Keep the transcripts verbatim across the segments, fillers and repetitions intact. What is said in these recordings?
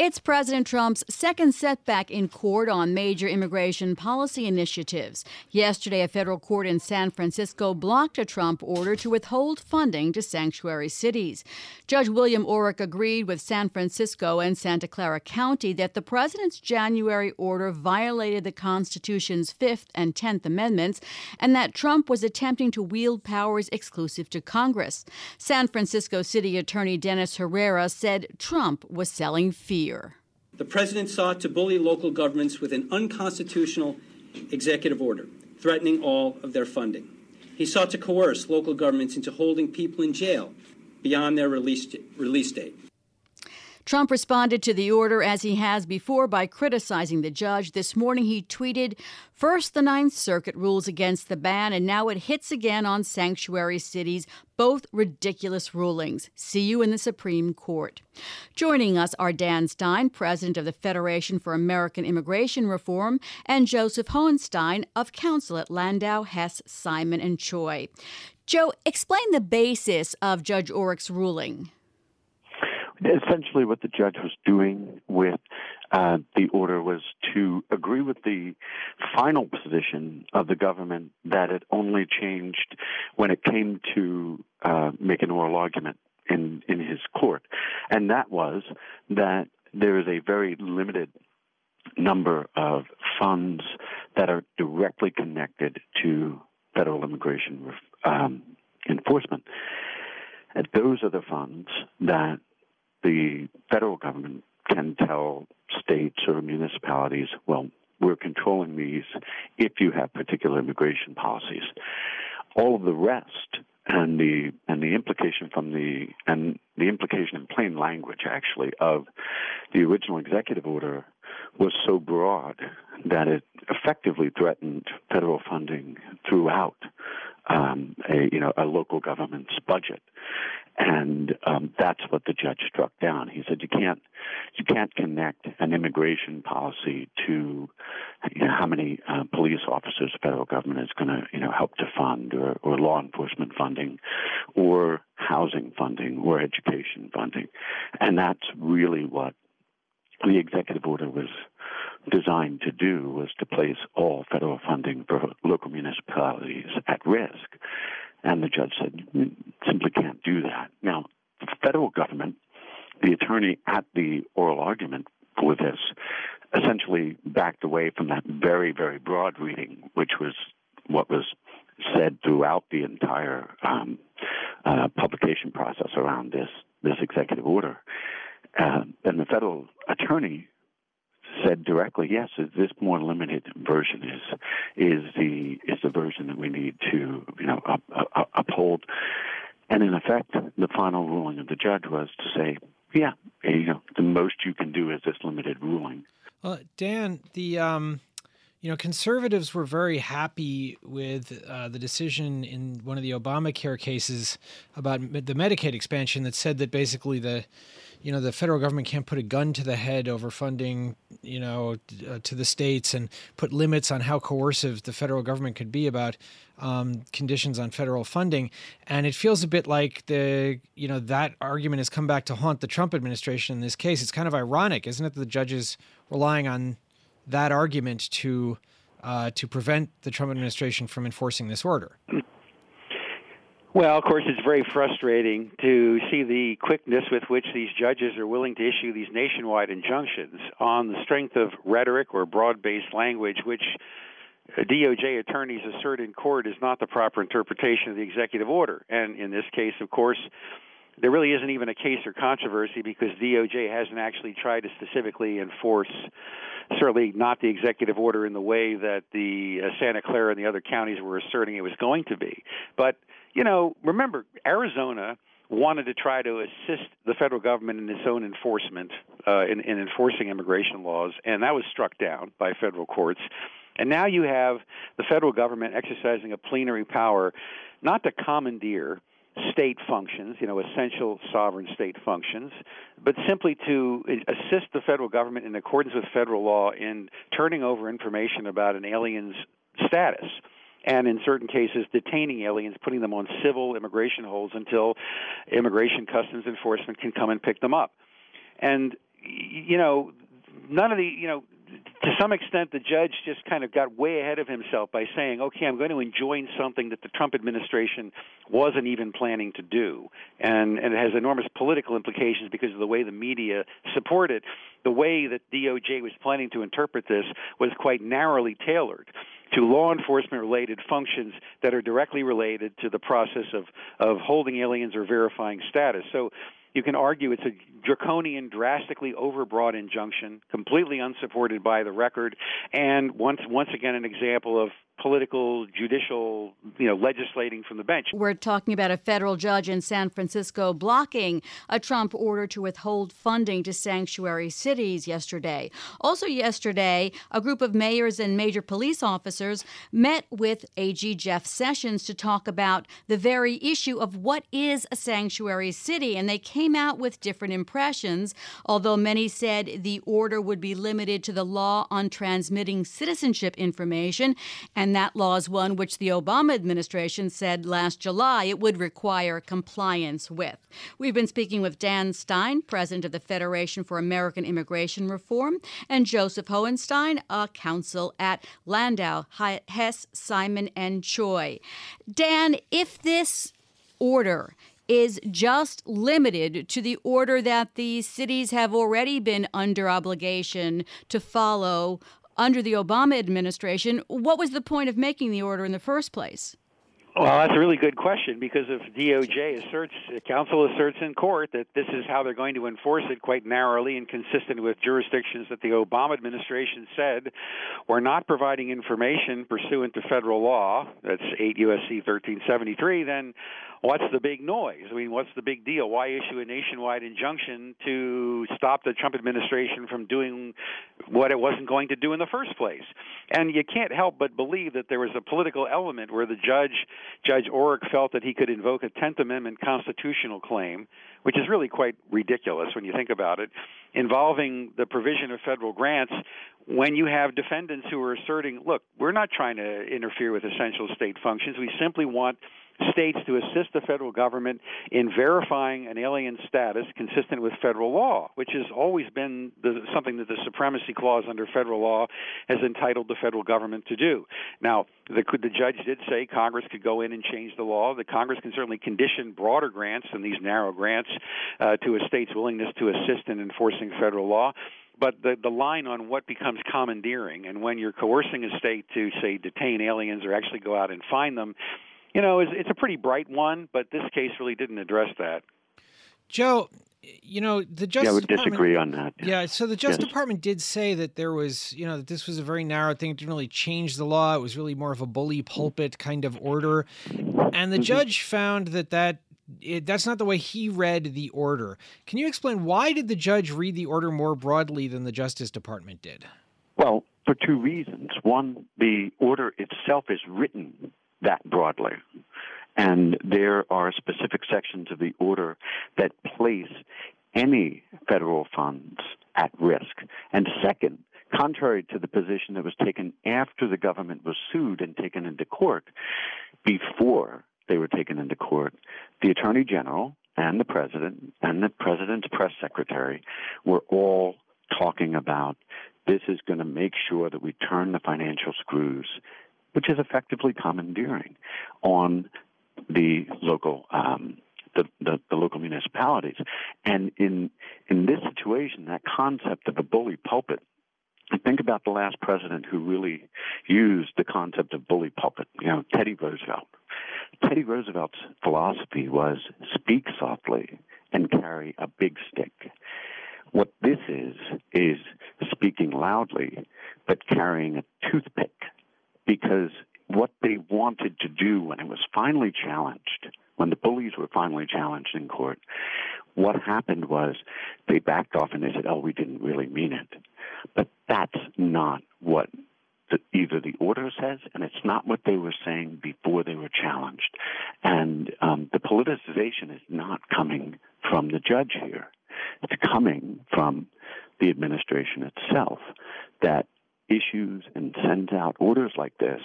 It's President Trump's second setback in court on major immigration policy initiatives. Yesterday, a federal court in San Francisco blocked a Trump order to withhold funding to sanctuary cities. Judge William Orrick agreed with San Francisco and Santa Clara County that the president's January order violated the Constitution's Fifth and Tenth Amendments and that Trump was attempting to wield powers exclusive to Congress. San Francisco City Attorney Dennis Herrera said Trump was selling fear. The president sought to bully local governments with an unconstitutional executive order, threatening all of their funding. He sought to coerce local governments into holding people in jail beyond their release, release date. Trump responded to the order, as he has before, by criticizing the judge. This morning he tweeted, "First, the Ninth Circuit rules against the ban, and now it hits again on sanctuary cities. Both ridiculous rulings. See you in the Supreme Court." Joining us are Dan Stein, president of the Federation for American Immigration Reform, and Joseph Hohenstein of counsel at Landau, Hess, Simon and Choi. Joe, explain the basis of Judge Orrick's ruling. Essentially what the judge was doing with uh, the order was to agree with the final position of the government that it only changed when it came to uh, make an oral argument in, in his court. And that was that there is a very limited number of funds that are directly connected to federal immigration um, enforcement. And those are the funds that the federal government can tell states or municipalities, well, we're controlling these if you have particular immigration policies. All of the rest, and the and the implication from the and the implication in plain language actually of the original executive order was so broad that it effectively threatened federal funding throughout um, a you know a local government's budget. And um, that's what the judge struck down. He said you can't you can't connect an immigration policy to you know, how many uh, police officers the federal government is going to you know help to fund, or, or law enforcement funding, or housing funding, or education funding. And that's really what the executive order was designed to do, was to place all federal funding for local municipalities at risk. And the judge said, you simply can't do that. Now, the federal government, the attorney at the oral argument for this, essentially backed away from that very, very broad reading, which was what was said throughout the entire um, uh, publication process around this, this executive order. Uh, and the federal attorney said directly, yes, this more limited version is is the is the version that we need to you know up, up, uphold. And in effect, the final ruling of the judge was to say, yeah, you know, the most you can do is this limited ruling. Well, Dan, the um, you know conservatives were very happy with uh, the decision in one of the Obamacare cases about the Medicaid expansion that said that basically the You know, the federal government can't put a gun to the head over funding, you know, uh, to the states, and put limits on how coercive the federal government could be about um, conditions on federal funding. And it feels a bit like the, you know, that argument has come back to haunt the Trump administration in this case. It's kind of ironic, isn't it, that the judge is relying on that argument to uh, to prevent the Trump administration from enforcing this order? Well, of course, it's very frustrating to see the quickness with which these judges are willing to issue these nationwide injunctions on the strength of rhetoric or broad-based language, which D O J attorneys assert in court is not the proper interpretation of the executive order. And in this case, of course, there really isn't even a case or controversy because D O J hasn't actually tried to specifically enforce, certainly not the executive order in the way that the uh, Santa Clara and the other counties were asserting it was going to be. But, you know, remember, Arizona wanted to try to assist the federal government in its own enforcement, uh, in, in enforcing immigration laws, and that was struck down by federal courts. And now you have the federal government exercising a plenary power not to commandeer state functions, you know, essential sovereign state functions, but simply to assist the federal government in accordance with federal law in turning over information about an alien's status, and in certain cases detaining aliens, putting them on civil immigration holds until immigration customs enforcement can come and pick them up. And, you know, none of the, you know, to some extent, the judge just kind of got way ahead of himself by saying, okay, I'm going to enjoin something that the Trump administration wasn't even planning to do. And, and it has enormous political implications because of the way the media support it. The way that D O J was planning to interpret this was quite narrowly tailored to law enforcement-related functions that are directly related to the process of, of holding aliens or verifying status. So you can argue it's a draconian, drastically overbroad injunction, completely unsupported by the record, and once once again an example of political, judicial, you know, legislating from the bench. We're talking about a federal judge in San Francisco blocking a Trump order to withhold funding to sanctuary cities yesterday. Also yesterday, a group of mayors and major police officers met with A G Jeff Sessions to talk about the very issue of what is a sanctuary city. And they came out with different impressions, although many said the order would be limited to the law on transmitting citizenship information. And And that law is one which the Obama administration said last July it would require compliance with. We've been speaking with Dan Stein, president of the Federation for American Immigration Reform, and Joseph Hohenstein, a counsel at Landau, Hess, Simon and Choi. Dan, if this order is just limited to the order that the cities have already been under obligation to follow under the Obama administration, what was the point of making the order in the first place? Well, that's a really good question, because if D O J asserts, counsel asserts in court that this is how they're going to enforce it quite narrowly and consistent with jurisdictions that the Obama administration said were not providing information pursuant to federal law, that's eight U S C thirteen seventy-three, then what's the big noise? I mean, what's the big deal? Why issue a nationwide injunction to stop the Trump administration from doing what it wasn't going to do in the first place? And you can't help but believe that there was a political element where the judge, Judge Orrick, felt that he could invoke a Tenth Amendment constitutional claim, which is really quite ridiculous when you think about it, involving the provision of federal grants when you have defendants who are asserting, look, we're not trying to interfere with essential state functions. We simply want states to assist the federal government in verifying an alien status consistent with federal law, which has always been the, something that the Supremacy Clause under federal law has entitled the federal government to do. Now, the, the judge did say Congress could go in and change the law. The Congress can certainly condition broader grants than these narrow grants uh, to a state's willingness to assist in enforcing federal law. But the, the line on what becomes commandeering and when you're coercing a state to, say, detain aliens or actually go out and find them, you know, it's, it's a pretty bright one, but this case really didn't address that. Joe, you know, the Justice yeah, I would Department, disagree on that. Yeah, yeah so the Justice yes. Department did say that there was, you know, that this was a very narrow thing. It didn't really change the law. It was really more of a bully pulpit kind of order. And the mm-hmm. judge found that that It, that's not the way he read the order. Can you explain why did the judge read the order more broadly than the Justice Department did? Well, for two reasons. One, the order itself is written that broadly, and there are specific sections of the order that place any federal funds at risk. And second, contrary to the position that was taken after the government was sued and taken into court, before they were taken into court, the Attorney General and the President and the President's press secretary were all talking about this is going to make sure that we turn the financial screws, which is effectively commandeering, on the local um, the, the, the local municipalities. And in in this situation, that concept of a bully pulpit. Think about the last president who really used the concept of bully pulpit. You know, Teddy Roosevelt. Teddy Roosevelt's philosophy was speak softly and carry a big stick. What this is, is speaking loudly but carrying a toothpick, because what they wanted to do when it was finally challenged, when the bullies were finally challenged in court, what happened was they backed off and they said, oh, we didn't really mean it. But that's not what the, either the order says, and it's not what they were saying before they were challenged. And um, the politicization is not coming from the judge here. It's coming from the administration itself that issues and sends out orders like this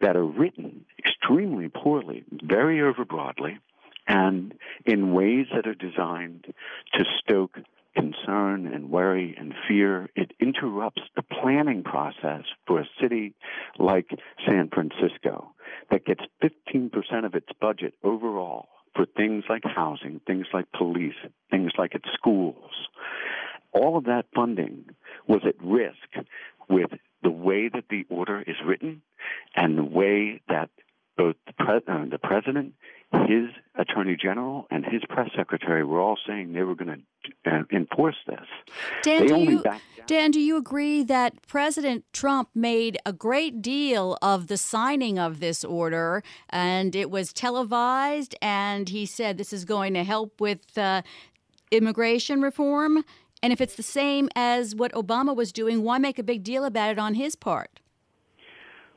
that are written extremely poorly, very overbroadly, and in ways that are designed to stoke concern and worry and fear. It interrupts the planning process for a city like San Francisco that gets fifteen percent of its budget overall for things like housing, things like police, things like its schools. All of that funding was at risk with the way that the order is written and the way that both the, pre- uh, the president, his attorney general, and his press secretary were all saying they were going to uh, enforce this. Dan, do you, Dan, do you agree that President Trump made a great deal of the signing of this order, and it was televised, and he said this is going to help with uh, immigration reform? And if it's the same as what Obama was doing, why make a big deal about it on his part?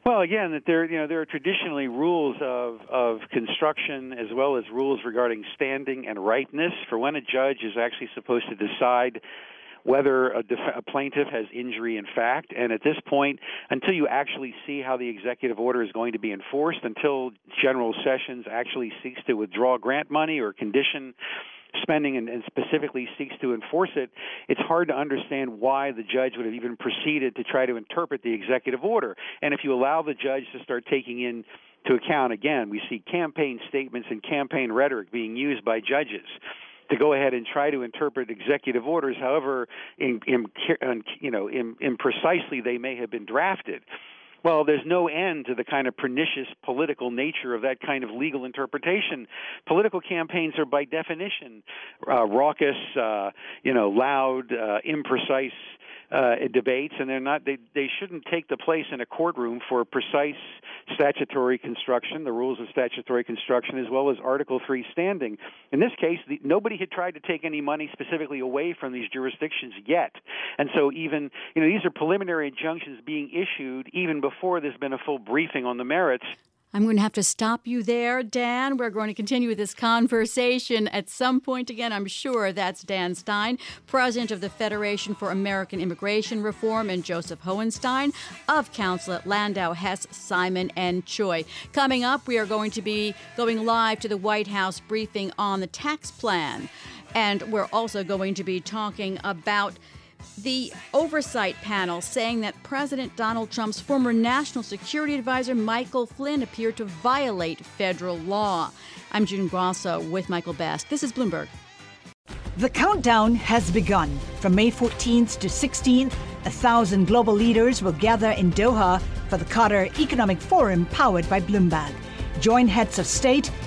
Well, again, that there, you know, there are traditionally rules of, of construction as well as rules regarding standing and rightness for when a judge is actually supposed to decide whether a, def- a plaintiff has injury in fact. And at this point, until you actually see how the executive order is going to be enforced, until General Sessions actually seeks to withdraw grant money or condition spending and, and specifically seeks to enforce it, it's hard to understand why the judge would have even proceeded to try to interpret the executive order. And if you allow the judge to start taking in to account, again, we see campaign statements and campaign rhetoric being used by judges to go ahead and try to interpret executive orders, however, in, in, you know, in, imprecisely they may have been drafted. Well, there's no end to the kind of pernicious political nature of that kind of legal interpretation. Political campaigns are, by definition, uh, raucous, uh, you know, loud, uh, imprecise uh, debates, and they're not. They, they shouldn't take the place in a courtroom for precise statutory construction, the rules of statutory construction, as well as Article three standing. In this case, the, nobody had tried to take any money specifically away from these jurisdictions yet, and so even, you know, these are preliminary injunctions being issued even before. Before there's been a full briefing on the merits. I'm going to have to stop you there, Dan. We're going to continue this conversation at some point again, I'm sure. That's Dan Stein, president of the Federation for American Immigration Reform, and Joseph Hohenstein of counsel at Landau, Hess, Simon and Choi. Coming up, we are going to be going live to the White House briefing on the tax plan. And we're also going to be talking about the oversight panel saying that President Donald Trump's former National Security Advisor Michael Flynn appeared to violate federal law. I'm June Grasso with Michael Best. This is Bloomberg. The countdown has begun. From May fourteenth to sixteenth, a thousand global leaders will gather in Doha for the Qatar Economic Forum powered by Bloomberg. Join heads of state,